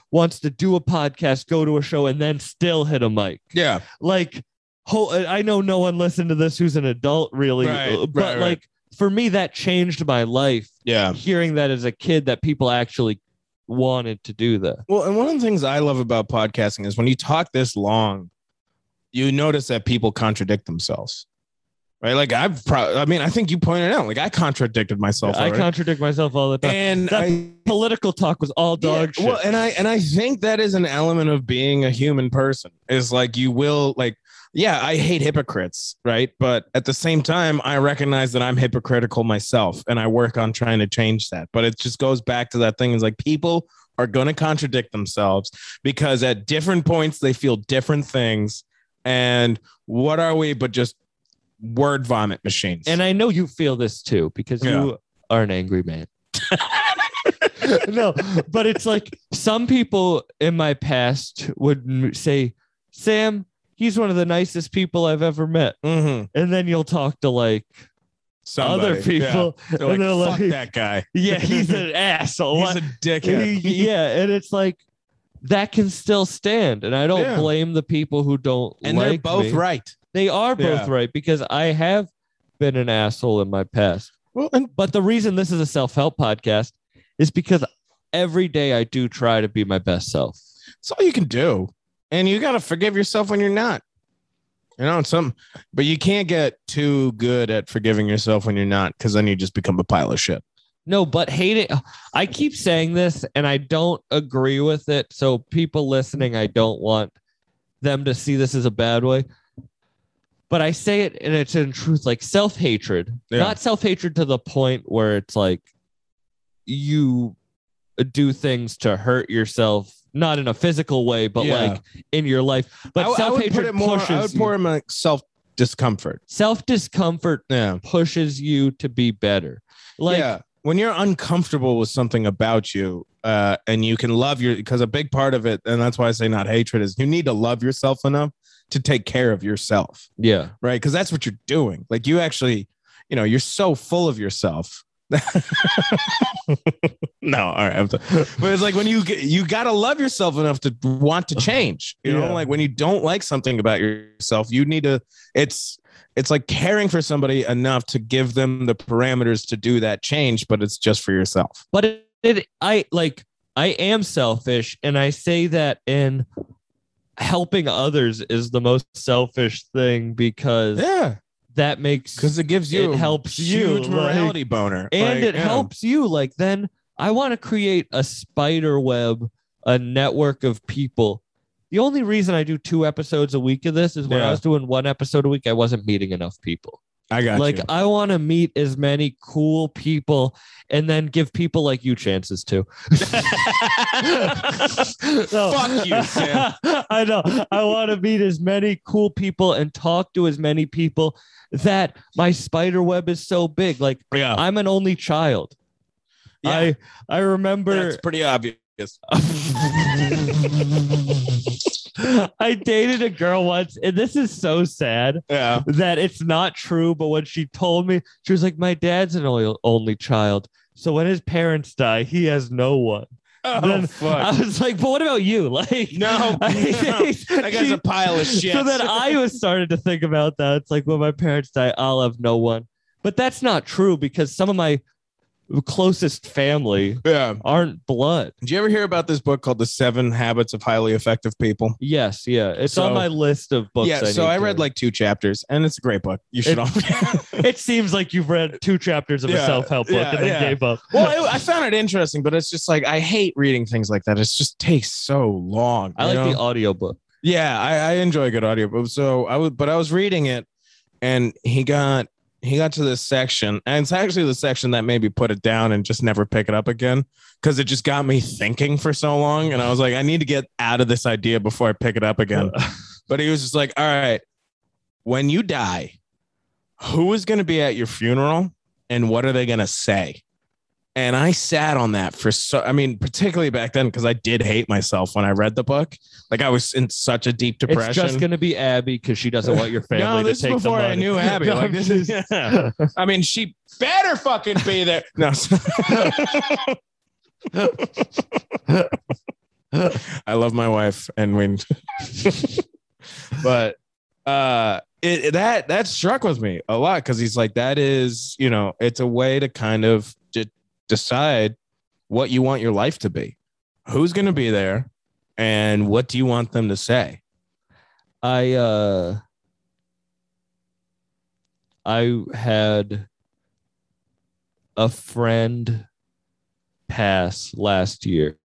podcast, go to a show, and then still hit a mic. Yeah. Like, I know no one listened to this who's an adult, really. But like, for me, that changed my life. Yeah. Hearing that as a kid, that people actually wanted to do that. Well, and one of the things I love about podcasting is when you talk this long, you notice that people contradict themselves. Right. Like, I think you pointed out, like, I contradicted myself. Yeah, I contradict myself all the time. And political talk was all dog shit. Well, and I think that is an element of being a human person, is like, you will, like, yeah, I hate hypocrites. Right. But at the same time, I recognize that I'm hypocritical myself, and I work on trying to change that. But it just goes back to that thing. It's like, people are going to contradict themselves because at different points they feel different things. And what are we but just word vomit machines? And I know you feel this too, because you are an angry man. No, but it's like, some people in my past would say, Sam, he's one of the nicest people I've ever met. Mm-hmm. And then you'll talk to like somebody, other people. Yeah. They're like, fuck that guy. Yeah, he's an asshole. He's a dickhead. Yeah, and it's like, that can still stand. And I don't blame the people who don't and like me. And they're both right. They are both right, because I have been an asshole in my past. Well, but the reason this is a self-help podcast is because every day I do try to be my best self. That's all you can do. And you got to forgive yourself when you're not. You know, but you can't get too good at forgiving yourself when you're not, because then you just become a pile of shit. No, but hate it. I keep saying this and I don't agree with it. So people listening, I don't want them to see this as a bad way. But I say it, and it's in truth, like self-hatred, not self-hatred to the point where it's like you do things to hurt yourself, not in a physical way, but like in your life. But self-hatred pushes you. I would pour in like self-discomfort. Self-discomfort pushes you to be better. Like, when you're uncomfortable with something about you, and you can love because a big part of it, and that's why I say not hatred, is you need to love yourself enough to take care of yourself. Yeah. Right. Because that's what you're doing. Like, you actually, you know, you're so full of yourself. No. All right. But it's like, when you got to love yourself enough to want to change, you know, like when you don't like something about yourself, you need to, it's like caring for somebody enough to give them the parameters to do that change, but it's just for yourself. But I am selfish. And I say that in, helping others is the most selfish thing, because that makes, because it gives you, it helps you, huge morality boner, and it helps you. Like, then I want to create a spider web, a network of people. The only reason I do 2 episodes a week of this is when I was doing 1 episode a week, I wasn't meeting enough people. I got like, you. I want to meet as many cool people and then give people like you chances too. Fuck you, Sam. I know. I want to meet as many cool people and talk to as many people that my spider web is so big. Like, I'm an only child. Yeah. I remember. That's pretty obvious. I dated a girl once, and this is so sad that it's not true. But when she told me, she was like, my dad's an only child, so when his parents die, he has no one. Oh, then fuck. I was like, but what about you? Like, no. That guy's a pile of shit. So then I was started to think about that. It's like, when my parents die, I'll have no one. But that's not true, because some of my closest family aren't blood. Did you ever hear about this book called The 7 Habits of Highly Effective People? Yes, it's on my list of books. Yeah, so I read like 2 chapters, and it's a great book. You should all. It seems like you've read 2 chapters of a self-help book and then gave up. Well, I found it interesting, but it's just like, I hate reading things like that. It just takes so long. I like the audiobook. Yeah, I enjoy a good audiobook. So I was reading it, and he got to this section, and it's actually the section that made me put it down and just never pick it up again, because it just got me thinking for so long. And I was like, I need to get out of this idea before I pick it up again. But he was just like, all right, when you die, who is going to be at your funeral and what are they going to say? And I sat on that for particularly back then, because I did hate myself when I read the book. Like, I was in such a deep depression. It's just going to be Abby because she doesn't want your family to take the money. No, this is before I knew Abby. Like, this is, yeah. I mean, she better fucking be there. No. I love my wife, and we. But that struck with me a lot, because he's like, that is, you know, it's a way to kind of decide what you want your life to be, who's going to be there, and what do you want them to say. I had a friend pass last year,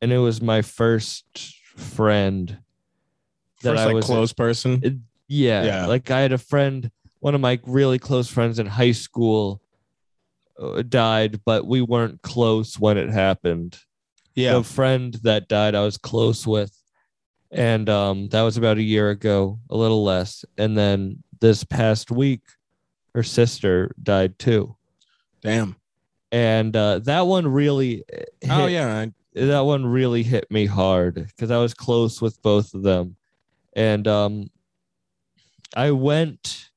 and it was my first friend that I was close person. Yeah. Like, I had a friend, one of my really close friends in high school, died, but we weren't close when it happened. Yeah, the friend that died I was close with, and that was about a year ago, a little less. And then this past week, her sister died too. Damn. And that one really hit, that one really hit me hard, because I was close with both of them. And I went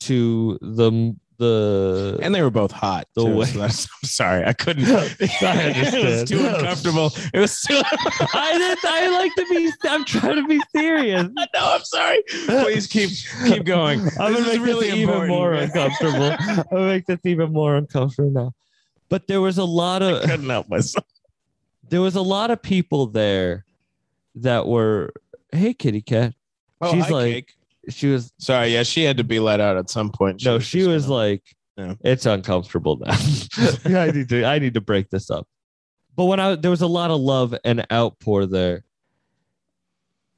to the and they were both hot. The too, way. So I'm sorry, I couldn't. It was too uncomfortable. It was too. I like to be. I'm trying to be serious. No, I'm sorry. Please keep going. I'm gonna make this even more uncomfortable. I'm gonna make this even more uncomfortable now. But there was a lot of. I couldn't help myself. There was a lot of people there that were. Hey, kitty cat. Oh, she's hi, like. Cake. She was sorry. Yeah, she had to be let out at some point. No, she was like, yeah. It's uncomfortable now. I need to break this up. But there was a lot of love and outpour there,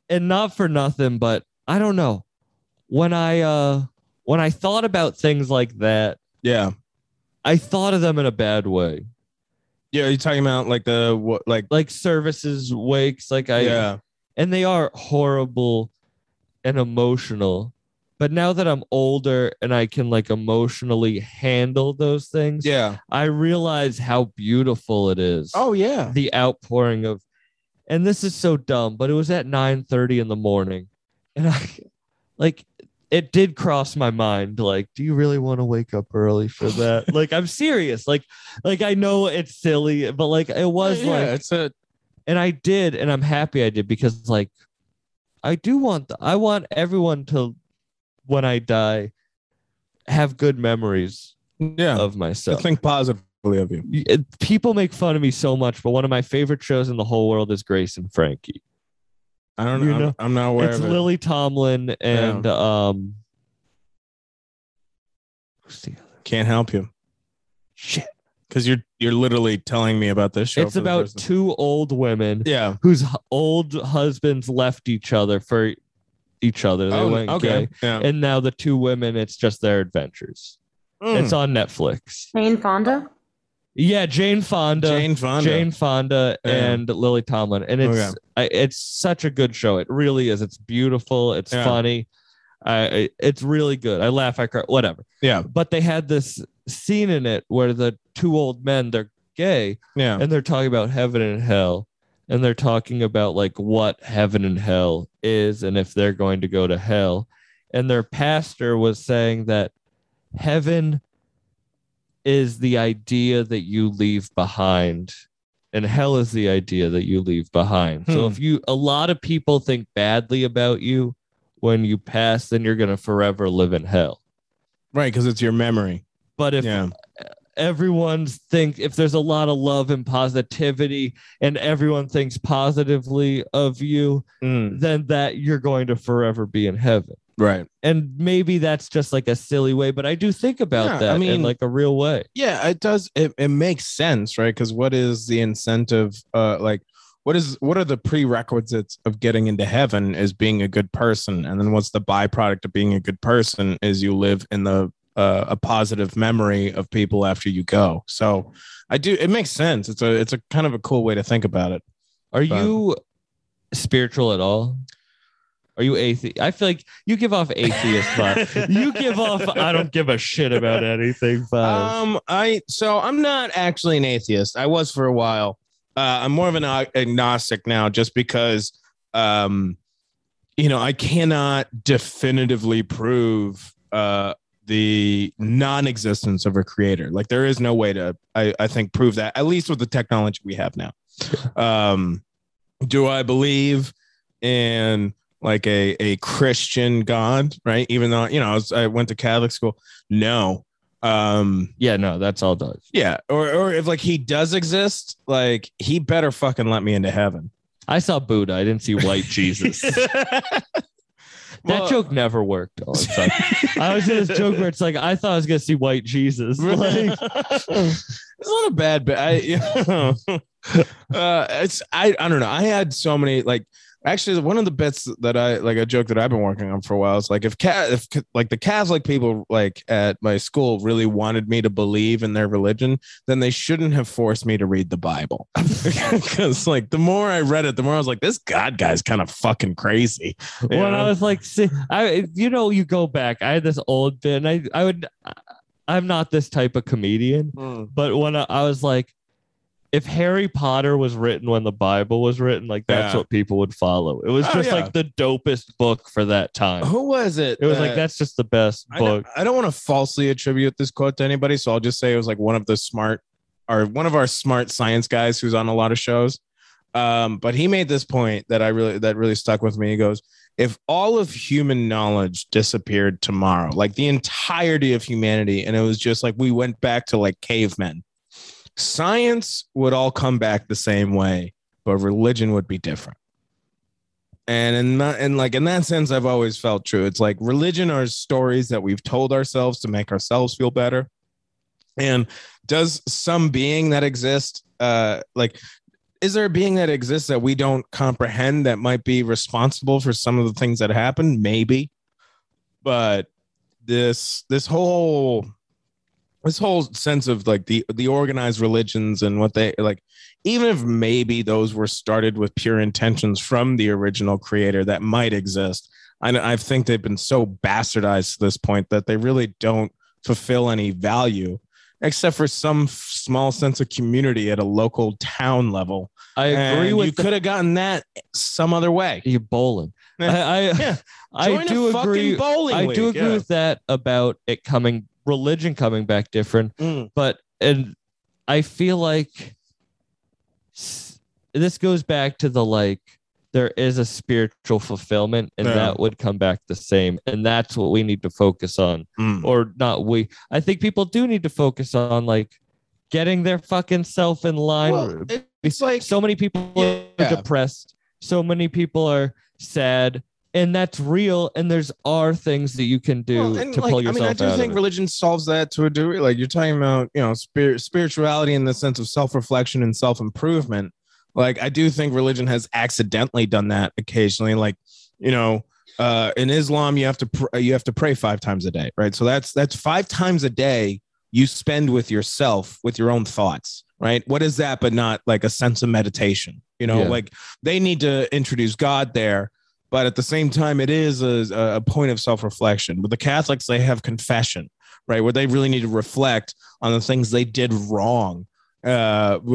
and not for nothing, but I don't know, when I thought about things like that, yeah, I thought of them in a bad way. Yeah, you're talking about like the what, like services, wakes, like and they are horrible. And emotional. But now that I'm older and I can like emotionally handle those things, yeah, I realize how beautiful it is. Oh yeah, the outpouring of, and this is so dumb, but it was at 9:30 in the morning, and I like, it did cross my mind, like, do you really want to wake up early for that? Like, I'm serious, like I know it's silly, but like, it was, yeah, like, it's a, and I did, and I'm happy I did, because like, I do want I want everyone to, when I die, have good memories of myself. I think positively of you. People make fun of me so much, but one of my favorite shows in the whole world is Grace and Frankie. I don't know. I'm not aware of it. It's Lily Tomlin and... Yeah. Who's the other? Can't help you. Shit. Because you're literally telling me about this show. It's about two old women, yeah, whose old husbands left each other for each other. They went gay. Yeah. And now the two women, it's just their adventures. Mm. It's on Netflix. Jane Fonda? Yeah, Jane Fonda and Lily Tomlin. And it's it's such a good show. It really is. It's beautiful. It's funny. It's really good. I laugh, I cry, whatever. Yeah. But they had this scene in it where the two old men, they're gay, and they're talking about heaven and hell, and they're talking about like what heaven and hell is and if they're going to go to hell. And their pastor was saying that heaven is the idea that you leave behind, and hell is the idea that you leave behind. So if a lot of people think badly about you when you pass, then you're going to forever live in hell. Right, because it's your memory. But if if there's a lot of love and positivity and everyone thinks positively of you, then that you're going to forever be in heaven. Right. And maybe that's just like a silly way, but I do think about that in like a real way. Yeah, it does. It makes sense, right? Because what is the incentive? What are the prerequisites of getting into heaven is being a good person. And then what's the byproduct of being a good person is you live in a positive memory of people after you go. So it makes sense. It's a kind of a cool way to think about it. Are you spiritual at all? Are you atheist? I feel like you give off atheist vibes. You give off I don't give a shit about anything vibes. I'm not actually an atheist. I was for a while. I'm more of an agnostic now, just because I cannot definitively prove the non-existence of a creator. Like, there is no way to, I think, prove that, at least with the technology we have now. Do I believe in like a Christian God, right? Even though, I went to Catholic school. No. Yeah, no, that's all Doug. Yeah. Or if like he does exist, like he better fucking let me into heaven. I saw Buddha. I didn't see white Jesus. That joke never worked. Oh, I was in this joke where it's like, I thought I was going to see white Jesus. Like, it's not a bad bit. I don't know. I had so many, like, actually, one of the bits that a joke that I've been working on for a while is like, if like the Catholic people like at my school really wanted me to believe in their religion, then they shouldn't have forced me to read the Bible. Because like the more I read it, the more I was like, this God guy's kind of fucking crazy. When I was like, you go back. I had this old bit, and I'm not this type of comedian, but when I was like, if Harry Potter was written when the Bible was written, like that's what people would follow. It was like the dopest book for that time. Who was it? It was like, that's just the best book. I don't want to falsely attribute this quote to anybody. So I'll just say it was like one of our smart science guys who's on a lot of shows. But he made this point that really stuck with me. He goes, if all of human knowledge disappeared tomorrow, like the entirety of humanity, and it was just like, we went back to like cavemen, science would all come back the same way, but religion would be different. And in that sense, I've always felt true. It's like religion are stories that we've told ourselves to make ourselves feel better. And does some being that exists, is there a being that exists that we don't comprehend that might be responsible for some of the things that happen? Maybe. But this whole sense of like the organized religions and what they like, even if maybe those were started with pure intentions from the original creator that might exist, I think they've been so bastardized to this point that they really don't fulfill any value except for some small sense of community at a local town level. I agree with you. Could have gotten that some other way. You're bowling. I do agree with that about it coming religion coming back different, but I feel like this goes back to the like there is a spiritual fulfillment, and that would come back the same, and that's what we need to focus on, or not we. I think people do need to focus on like getting their fucking self in line. Well, it's like so many people are depressed, so many people are sad. And that's real, and there are things that you can do to pull yourself out. I think religion solves that to a degree. Like you're talking about, spirituality in the sense of self-reflection and self-improvement. Like I do think religion has accidentally done that occasionally. Like in Islam, you have to pray 5 times a day, right? So that's 5 times a day you spend with yourself, with your own thoughts, right? What is that? But not like a sense of meditation. Like they need to introduce God there. But at the same time, it is a point of self-reflection. With the Catholics, they have confession, right? Where they really need to reflect on the things they did wrong. Catholics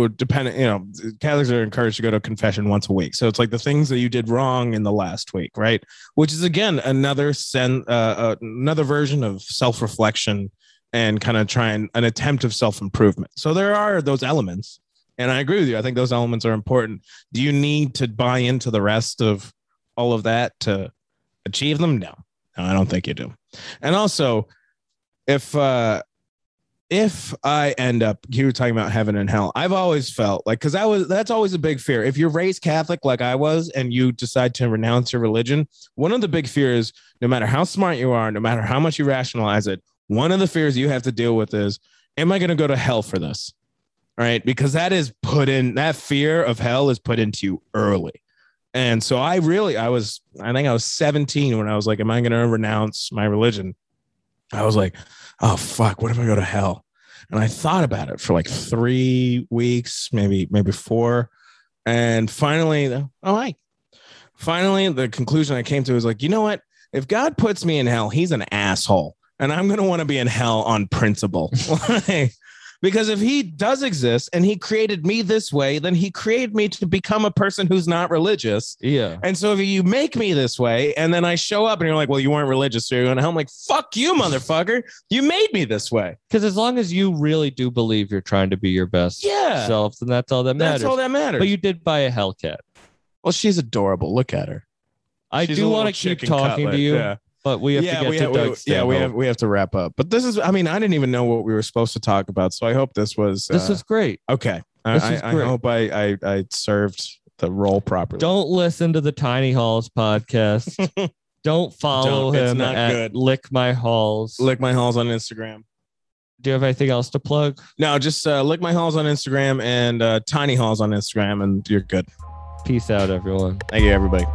are encouraged to go to confession once a week. So it's like the things that you did wrong in the last week, right? Which is, again, another version of self-reflection and kind of trying an attempt of self-improvement. So there are those elements. And I agree with you. I think those elements are important. Do you need to buy into the rest of all of that to achieve them? No, I don't think you do. And also, if I end up, you were talking about heaven and hell. I've always felt like, that's always a big fear. If you're raised Catholic, like I was, and you decide to renounce your religion, one of the big fears, no matter how smart you are, no matter how much you rationalize it, one of the fears you have to deal with is, am I going to go to hell for this? Right? Because that fear of hell is put into you early. And so I think I was 17 when I was like, am I going to renounce my religion? I was like, oh, fuck, what if I go to hell? And I thought about it for like 3 weeks, maybe 4. And finally, oh, hi. finally, the conclusion I came to is like, you know what? If God puts me in hell, he's an asshole. And I'm going to want to be in hell on principle. Because if he does exist and he created me this way, then he created me to become a person who's not religious. Yeah. And so if you make me this way and then I show up and you're like, well, you weren't religious, so you're going to hell. I'm like, fuck you, motherfucker. You made me this way. Because as long as you really do believe you're trying to be your best self, then that's all that matters. That's all that matters. But you did buy a Hellcat. Well, she's adorable. Look at her. She's do want to keep talking to you. Yeah. But we have to get to Doug Stanhope. Yeah, we have to wrap up. But this is, I mean, I didn't even know what we were supposed to talk about. So I hope this was. This was great. Okay. I hope I served the role properly. Don't listen to the Tiny Halls podcast. Don't follow him at good. Lick My Halls. Lick My Halls on Instagram. Do you have anything else to plug? No, just Lick My Halls on Instagram and Tiny Halls on Instagram, and you're good. Peace out, everyone. Thank you, everybody.